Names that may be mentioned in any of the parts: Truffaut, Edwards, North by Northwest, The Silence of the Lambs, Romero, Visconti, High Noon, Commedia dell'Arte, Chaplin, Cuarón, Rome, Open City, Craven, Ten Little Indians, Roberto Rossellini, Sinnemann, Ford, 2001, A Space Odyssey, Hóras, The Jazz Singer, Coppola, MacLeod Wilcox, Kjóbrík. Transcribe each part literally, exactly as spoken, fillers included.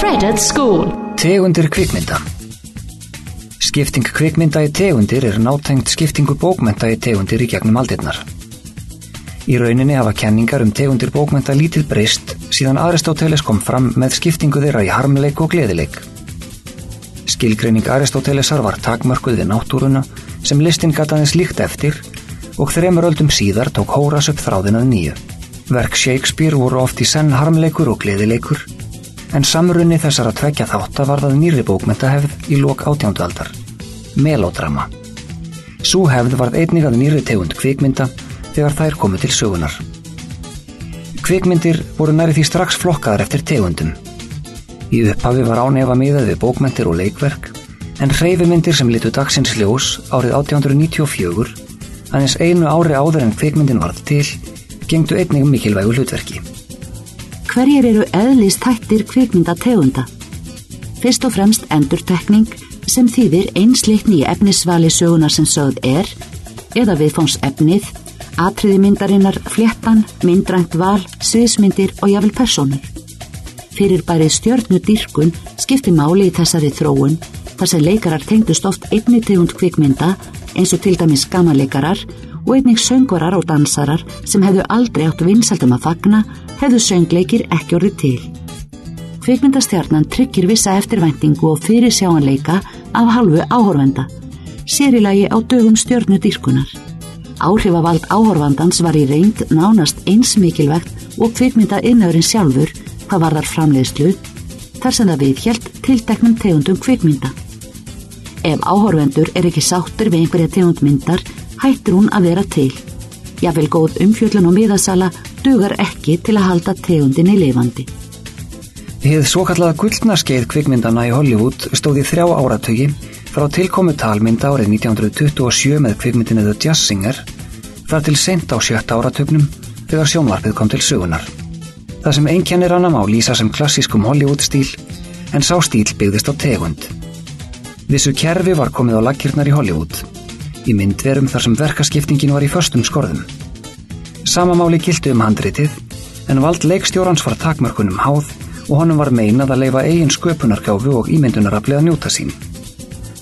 Fred at School. Tegundir kvikmynda. Skipting kvikmynda í tegundir er nátengt skiptingu bókmynda í tegundir í gegnum aldirnar. Í rauninni hafa kenningar um tegundir bókmynda lítið breyst síðan Aristoteles kom fram með skiptingu þeirra í harmleik og gleðileik. Skilgreining Aristótelesar var takmörkuð við náttúruna sem listin gat aðeins líkt eftir og þremur öldum síðar tók Hóras upp þráðinn að nýju. Verk Shakespeare voru oft í senn harmleikur og gleðileikur, en samrunni þessara tveggja þátta varðað nýrri bókmyndahefð í lok átjándu aldar, melodrama. Sú hefð varð einnig að nýrri tegund kvikmynda þegar þær komu til sögunar. Kvikmyndir voru nærri því strax flokkaðar eftir tegundum. Í upphafi var ánefa miðað við bókmyndir og leikverk, en hreyfimyndir sem litu dagsins ljós árið átján níutíu og fjögur, aðeins einu ári áður en kvikmyndin varð til, gengdu einnig mikilvægu hlutverki. Hverjir eru eðlistættir kvikmyndategunda? Fyrst og fremst endurtekning sem þýðir einsleitni í efnisvali sögunar sem sögð er, eða viðfangsefnið, atriði myndarinnar, fléttan, myndrænt val, sviðsmyndir og jafnvel persónur. Fyrir bærið stjörnudýrkun skipti máli í þessari þróun, þar sem leikarar tengdust oft einni tegund kvikmynda, eins og til dæmis gamanleikarar, og einnig söngvarar og dansarar sem hefðu aldrei átt vinsældum að fagna, hefðu söngleikir ekki orðið til. Kvikmyndastjarnan tryggir vissa eftirvæntingu og fyrirsjáanleika af halvu áhorfenda, sér í lagi á dögum stjörnudýrkunar. Áhrifavald áhorfandans var í reynd nánast eins mikilvægt og kvikmyndaiðnaðurinn sjálfur hvað varðar framleiðslu, þar sem það viðhélt tilteknum tegundum kvikmynda. Ef áhorfendur er ekki sáttur við einhverja tegundmyndar, hættir hún að vera til. Jafnvel góð umfjöllun og miðasala dugar ekki til að halda tegundinni lifandi. Hið svokallaða gullna skeið kvikmyndana í Hollywood stóð í þrjá áratugi frá tilkomu talmynda árið nítján tuttugu og sjö með kvikmyndinni The Jazz Singer, þar til seint á sjötta áratugnum þegar sjónvarpið kom til sögunar. Það sem einkennir hana má lýsa sem klassískum Hollywood stíl, en sá stíl byggðist á tegund. Vissu kerfi var komið á laggirnar í Hollywood, í myndverum þar sem verkaskiptingin var í föstum skorðum. Samamáli gilti um handritið, en vald leikstjórans var takmörkunum háð og honum var meinað að leifa eigin sköpunargáfu og ímyndunarafli að njóta sín.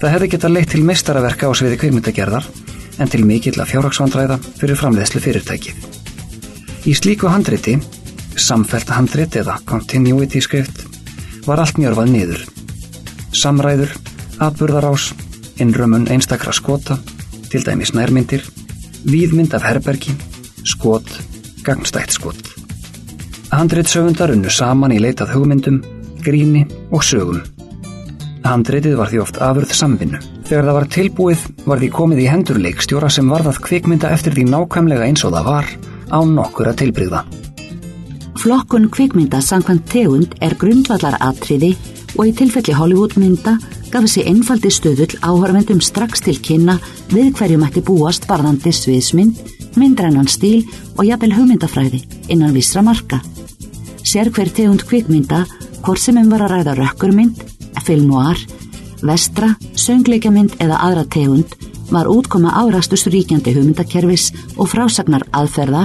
Það hefði geta leitt til meistaraverka á sviði kvikmyndagerðar, en til mikilla fjárhagsvandræða fyrir framleiðslu fyrirtækið. Í slíku handriti, samfellt handrit eða continuity script, var allt njörvað niður. Samræður, atburðarás, innrömmun einstakra skota, til dæmis nærmyndir, víðmynd af herbergi, skot, gagnstætt skot. Handrit sögundar unnu saman í leitað hugmyndum, gríni og sögum. Handritið var því oft afurð samvinnu. Þegar það var tilbúið var því komið í hendur leikstjóra sem varðað kvikmynda eftir því nákvæmlega eins og það var á nokkura tilbrigða. Flokkun kvikmynda samkvæmt tegund er grundvallaratriði og í tilfelli Hollywoodmynda gaf sér einfaldi stöðull áhorfendum strax til kynna við hverju mætti búast varðandi sviðsmynd, myndrænan stíl og jafnvel hugmyndafræði innan vissra marka. Sér hver tegund kvikmynda, hvort sem um var að ræða rökkurmynd, film noir, vestra, söngleikjamynd eða aðra tegund, var útkoma árastust ríkjandi hugmyndakerfis og frásagnar aðferða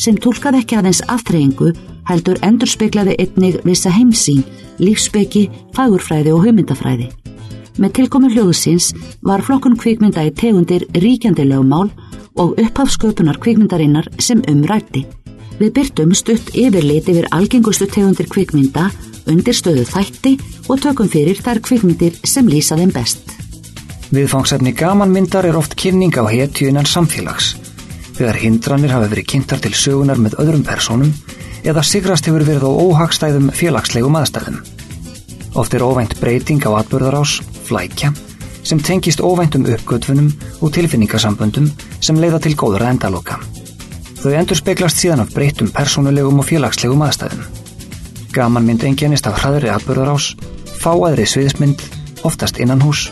sem túlkaði ekki aðeins aftreyingu, heldur endurspeglaði einnig vissa heimsýn, lífspeki, fagurfræði og hugmyndafræði. Með tilkomu hljóðsins var flokkun kvikmynda í tegundir ríkjandi lögmál og upphafsköpunar kvikmyndarinnar sem umrætti. Við byrtum stutt yfirlit yfir algengustu tegundir kvikmynda, undirstöðu þætti og tökum fyrir þær kvikmyndir sem lýsa þeim best. Viðfangsefni gamanmyndar er oft kynning á hetju innan samfélags, þegar hindranir hafa verið kynntar til sögunar með öðrum persónum eða sigrast hefur verið á óhagstæðum félagslegum aðstæðum. Oft er óvænt breyting á atburðarás, flækja, sem tengist óvæntum uppgötfunum og tilfinningasamböndum sem leiða til góðra endaloka. Þau endurspeglast síðan af breyttum persónulegum og félagslegum aðstæðum. Gamanmynd einkennist af hraðri atburðarás, fáaðri sviðsmynd, oftast innanhús,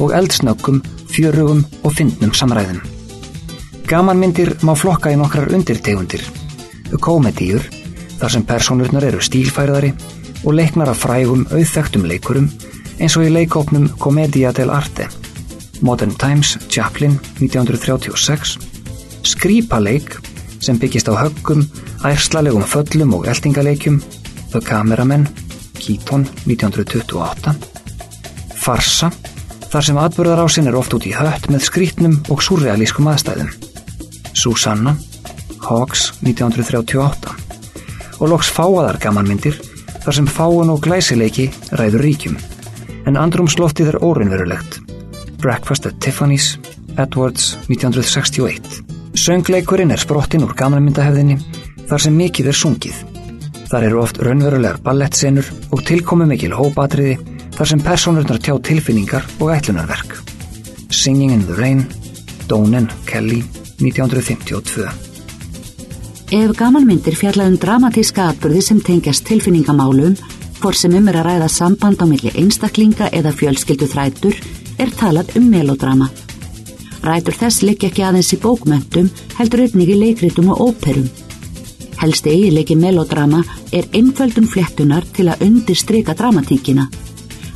og eldsnöggum, fjörugum og fyndnum samræðum. Gamanmyndir má flokka í nokkrar undirtegundir, komedíur, þar sem persónurnar eru stílfærðari og leiknar af frægum auðþektum leikurum eins og í leikópnum Commedia dell'Arte, Modern Times, Chaplin, nítján þrjátíu og sex, skrýpaleik sem byggist á höggum, ærslulegum föllum og eltingaleikjum, The Cameraman, Keaton nítján hundruð tuttugu og átta, farsa, þar sem atburðarásin er oft út í hött með skrítnum og súrrealískum aðstæðum, Susanna, Hawks nítján hundruð þrjátíu og átta, og loks fáaðar gamanmyndir þar sem fáun og glæsileiki ræður ríkjum, en andrumsloftið er óraunverulegt, Breakfast at Tiffany's, Edwards nítján hundruð sextíu og eitt. Söngleikurinn er sprottinn úr gamanmyndahefðinni þar sem mikið er sungið. Þar eru oft raunverulegar ballettsenur og tilkomi mikil hópatriði þar sem persónurnar tjá tilfinningar og ætlunarverk. Singing in the Rain, Donen, Kelly, nítján hundruð fimmtíu og tvö. Ef gamanmyndir fjalla um dramatíska atburði sem tengjast tilfinningamálum, hvort sem um er að ræða samband á milli einstaklinga eða fjölskylduþrætur, er talað um melodrama. Rætur þess liggja ekki aðeins í bókmenntum, heldur einnig í leikritum og óperum. Helsti eiginleiki melodrama er einföldum fléttunar til að undirstrika dramatíkina.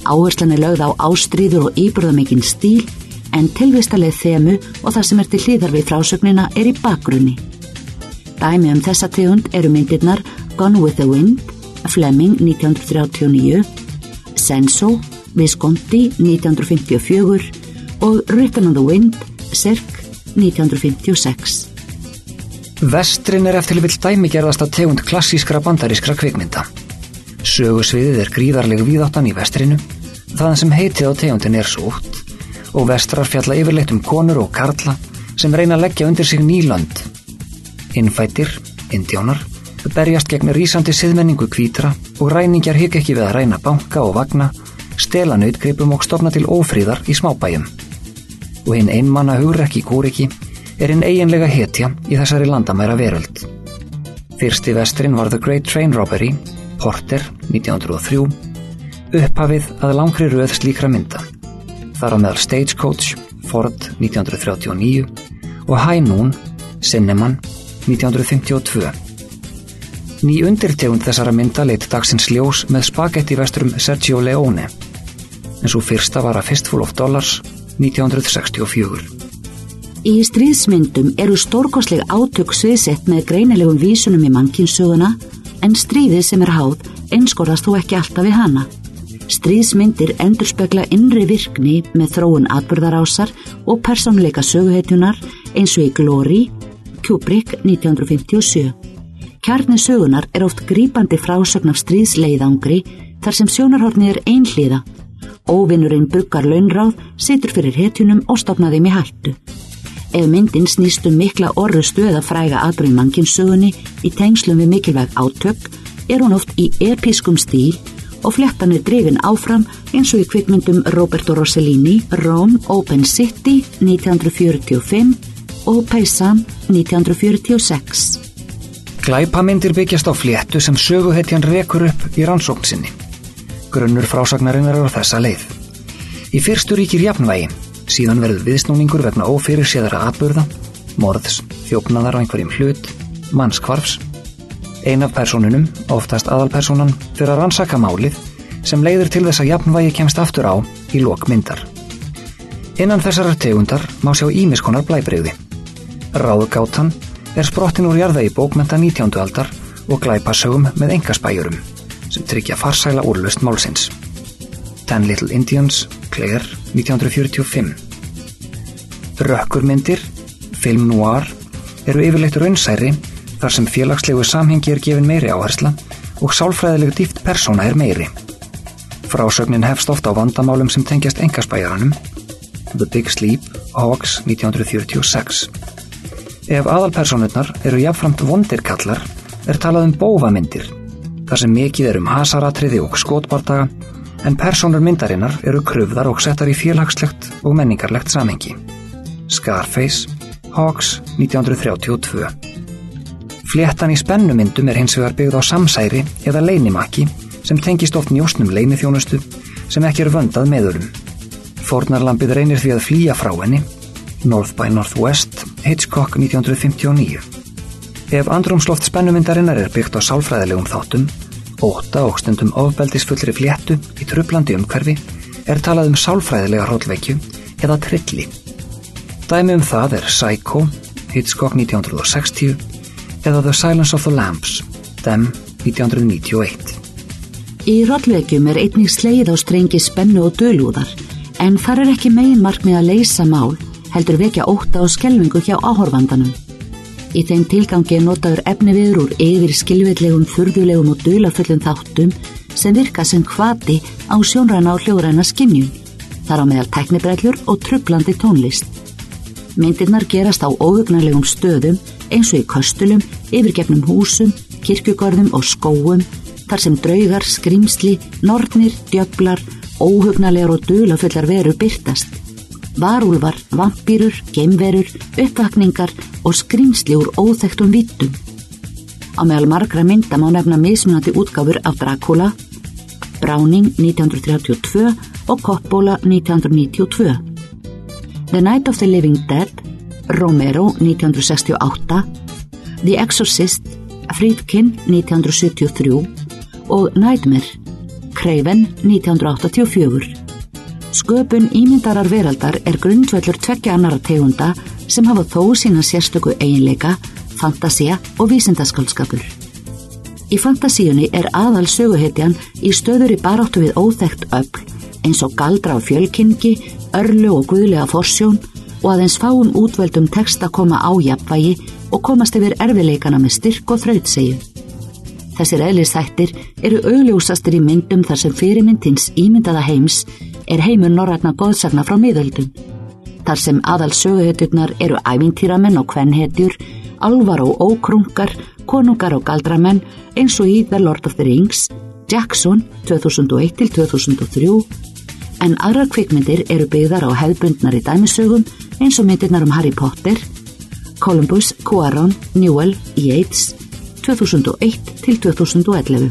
Áherslan er lögð á ástríður og íburðamikinn stíl, en tilvistarleg þemu og það sem er til hliðar við frásögnina er í bakgrunni. Dæmi um þessa tegund eru myndirnar Gone with the Wind, Fleming nítján hundruð þrjátíu og níu, Senso, Visconti nítján hundruð fimmtíu og fjögur og Written on the Wind, Sirk nítján hundruð fimmtíu og sex. Vestrin er eftir vill dæmigerðasta tegund klassískra bandarískra kvikmynda. Sögusviðið er gríðarleg víðáttan í vestrinu, þaðan sem heitið á tegundin er sótt, og vestrar fjalla yfirleitt um konur og karla sem reyna að leggja undir sig nýland. Innfættir, indjónar, berjast gegn rísandi siðmenningu hvítra og ræningjar hygg ekki við að ræna banka og vagna, stela nautgripum og stofna til ófríðar í smábæjum. Og hinn einmanna hugrekki Kjóbríki er hinn eiginlega hetja í þessari landamæra veröld. Fyrsti vestrin var The Great Train Robbery, Porter, nítján hundruð og þrjú, upphafið að langri röð slíkra mynda. Þar á meðal Stagecoach, Ford, nítján hundruð þrjátíu og níu, og High Noon, Sinnemann, nítján hundruð fimmtíu og tvö. Ný undirtegund þessara mynda leit dagsins ljós með spagetti vestrum Sergio Leone, en svo fyrsta var A Fistful of Dollars, nítján hundruð sextíu og fjögur. Í stríðsmyndum eru stórkostleg átök sviðsett með greinilegum vísunum í mannkynsöguna, en stríðið sem er háð einskorðast þó ekki alltaf við hana. Stríðsmyndir endurspegla innri virkni með þróun atburðarásar og persónuleika söguhetjunar eins og í Glory, Kjóbrík nítján hundruð fimmtíu og sjö. Kjarni sögunar er oft grípandi frásögn af stríðsleiðangri þar sem sjónarhornið er einhliða. Óvinurinn buggar launráð, situr fyrir hetjunum og stofna þeim í hættu. Ef myndin snýst um mikla orrustu eða fræga atburði mannkynssögunni í tengslum við mikilvæg átök, er hún oft í episkum stíl og fléttan er drifin áfram eins og í kvikmyndum Roberto Rossellini, Rome, Open City nítján hundruð fjörutíu og fimm og Paisan nítján hundruð fjörutíu og sex. Glæpamyndir byggjast á fléttu sem söguhetjan rekur upp í rannsókn sinni. Grunnur frásagnarinnar á þessa leið. Í fyrstu ríkir jafnvægi, síðan verður viðsnúningur vegna ófyrir séðara atburða, morðs, þjófnaðar á einhverjum hlut, mannskvarfs. Ein af persónunum, oftast aðalpersónan, fyrir að rannsaka málið sem leiður til þess að jafnvægi kemst aftur á í lok myndar. Innan þessarar tegundar má sjá ýmiskonar blæbrigði. Ráðgátan er sprottin úr jarða í bókmennta nítjándu aldar og glæpasögum með einkaspæjurum sem tryggja farsæla úrlaust málsins. Ten Little Indians, Claire, nítján hundruð fjörutíu og fimm. Rökkurmyndir, film noir, eru yfirleitt raunsæri þar sem félagslegu samhengi er gefin meiri áhersla og sálfræðileg dýpt persóna er meiri. Frásögnin hefst ofta á vandamálum sem tengjast einkaspæjaranum, The Big Sleep, Hawks, nítján hundruð fjörutíu og sex. Ef aðalpersónurnar eru jafnframt vondirkallar, er talað um bófamyndir, þar sem mikið er um hasaratriði og skotbardaga, en persónur myndarinnar eru kröfðar og settar í félagslegt og menningarlegt samhengi. Scarface, Hawks, nítján hundruð þrjátíu og tvö. Fléttan í spennumyndum er hins vegar byggð á samsæri eða leynimaki sem tengist oft njósnum leyniþjónustu sem ekki er vöndað meðurum. Fórnarlambið reynir því að flýja frá henni, North by Northwest, Hitchcock nítján hundruð fimmtíu og níu. Ef andrumsloft spennumyndarinnar er byggt á sálfræðilegum þáttum, óta og stundum ofbeldisfullri fléttu í trublandi umhverfi, er talað um sálfræðilega hrollvekju eða trilli. Dæmi um það er Psycho, Hitchcock nítján hundruð sextíu, eða The Silence of the Lambs, Them nítján hundruð níutíu og eitt. Í rollvekjum er einnig slegið á strengi spennu og dölúðar, en þar er ekki meginmarkmið að leysa mál, heldur vekja ótta og skelfingu hjá áhorfandanum. Í þeim tilgangi er notaður efni viður úr yfir skilvillegum, furðulegum og dularfullum þáttum sem virka sem hvati á sjónræna og hljóðræna skynjun, þar á meðal tæknibrellur og trublandi tónlist. Myndirnar gerast á óhugnarlegum stöðum eins og í köstulum, yfirgefnum húsum, kirkjugörðum og skóum, þar sem draugar, skrimsli, nornir, djöflar, óhugnalegar og dularfullar veru birtast. Varúlfar, vampýrur, geimverur, uppvakningar og skrimsli úr óþekktum víddum. Á meðal margra mynda má nefna mismunandi útgáfur af Dracula, Browning nítján þrjátíu og tvö og Coppola nítján níutíu og tvö. The Night of the Living Dead, Romero nítján sextíu og átta, The Exorcist, Friedkin nítján sjötíu og þrjú, og Nightmare, Craven nítján áttatíu og fjögur. Sköpun ímyndarar veraldar er grundvöllur tveggja annarra tegunda sem hafa þó sína sérstöku eiginleika, fantasía og vísindaskálskapur. Í fantasíunni er aðal söguhetjan í stöður í baráttu við óþekkt öfl, eins og galdra og fjölkyngi, örlu og guðlega forsjón og aðeins fáum útveldum texta koma á jafnvægi og komast yfir erfileikana með styrk og þrautseigju. Þessir eðlisþættir eru augljósastir í myndum þar sem fyrirmyndins ímyndaða heims er heimur norrænna goðsagna frá miðöldum. Þar sem aðal söguhetjurnar eru ævintýramenn og kvenhetjur, álfar og ókrungar, konungar og galdramenn eins og í The Lord of the Rings, Jackson tvö þúsund og eitt til tvö þúsund og þrjú, en aðrar kvikmyndir eru byggðar á hefðbundnari dæmisögum eins og myndirnar um Harry Potter, Columbus, Cuarón, Newell, Yeats, tvö þúsund og eitt til tvö þúsund og ellefu.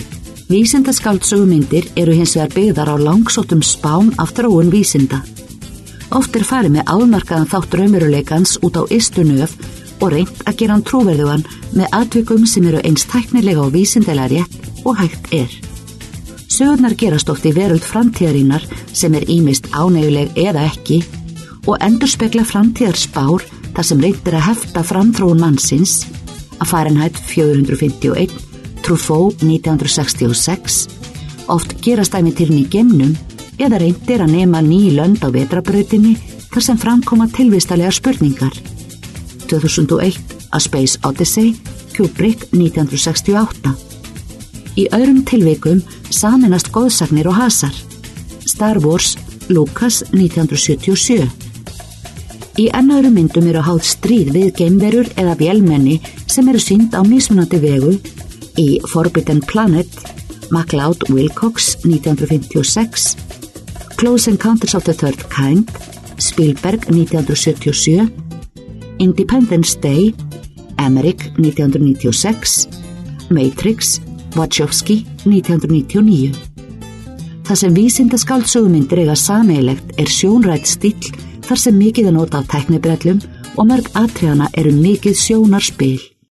Vísindaskáldsögumyndir eru hins vegar byggðar á langsóttum spám af þróun vísinda. Oft er farið með afmarkaðan þátt raumuruleikans út á ystu nöf og reynt að gera hann trúverðugan með atvikum sem eru eins tæknilega og vísindilega rétt og hægt er. Sögurnar gerast oft í veröld framtíðarinnar sem er ýmist ánægjuleg eða ekki og endurspegla framtíðarspár þar sem reynt er að hefta framþróun mannsins, Fahrenheit fjögur hundruð fimmtíu og eitt, Truffaut nítján sextíu og sex, oft gerast ævintýrin í geimnum eða reyndir að nema ný lönd á vetrabrautinni þar sem framkoma tilvistarlegar spurningar. tvö þúsund og eitt, A Space Odyssey, Kjóbrík nítján sextíu og átta. Í öðrum tilvikum saminast goðsagnir og hasar. Star Wars, Lucas nítján sjötíu og sjö. Í ennöðru myndum eru háð stríð við geimverur eða vélmenni sem eru sýnd á mismunandi vegu í Forbidden Planet, MacLeod Wilcox nítján fimmtíu og sex, Close Encounters of the Third Kind, Spielberg nítján sjötíu og sjö, Independence Day, Emmerich nítján níutíu og sex, Matrix, Wachowski nítján níutíu og níu. Það sem vísindaskáldsögumyndir eiga sameilegt er sjónrætt stíll þar sem mikið er nota af tæknibrellum og mörg atriðana eru mikið sjónarspil.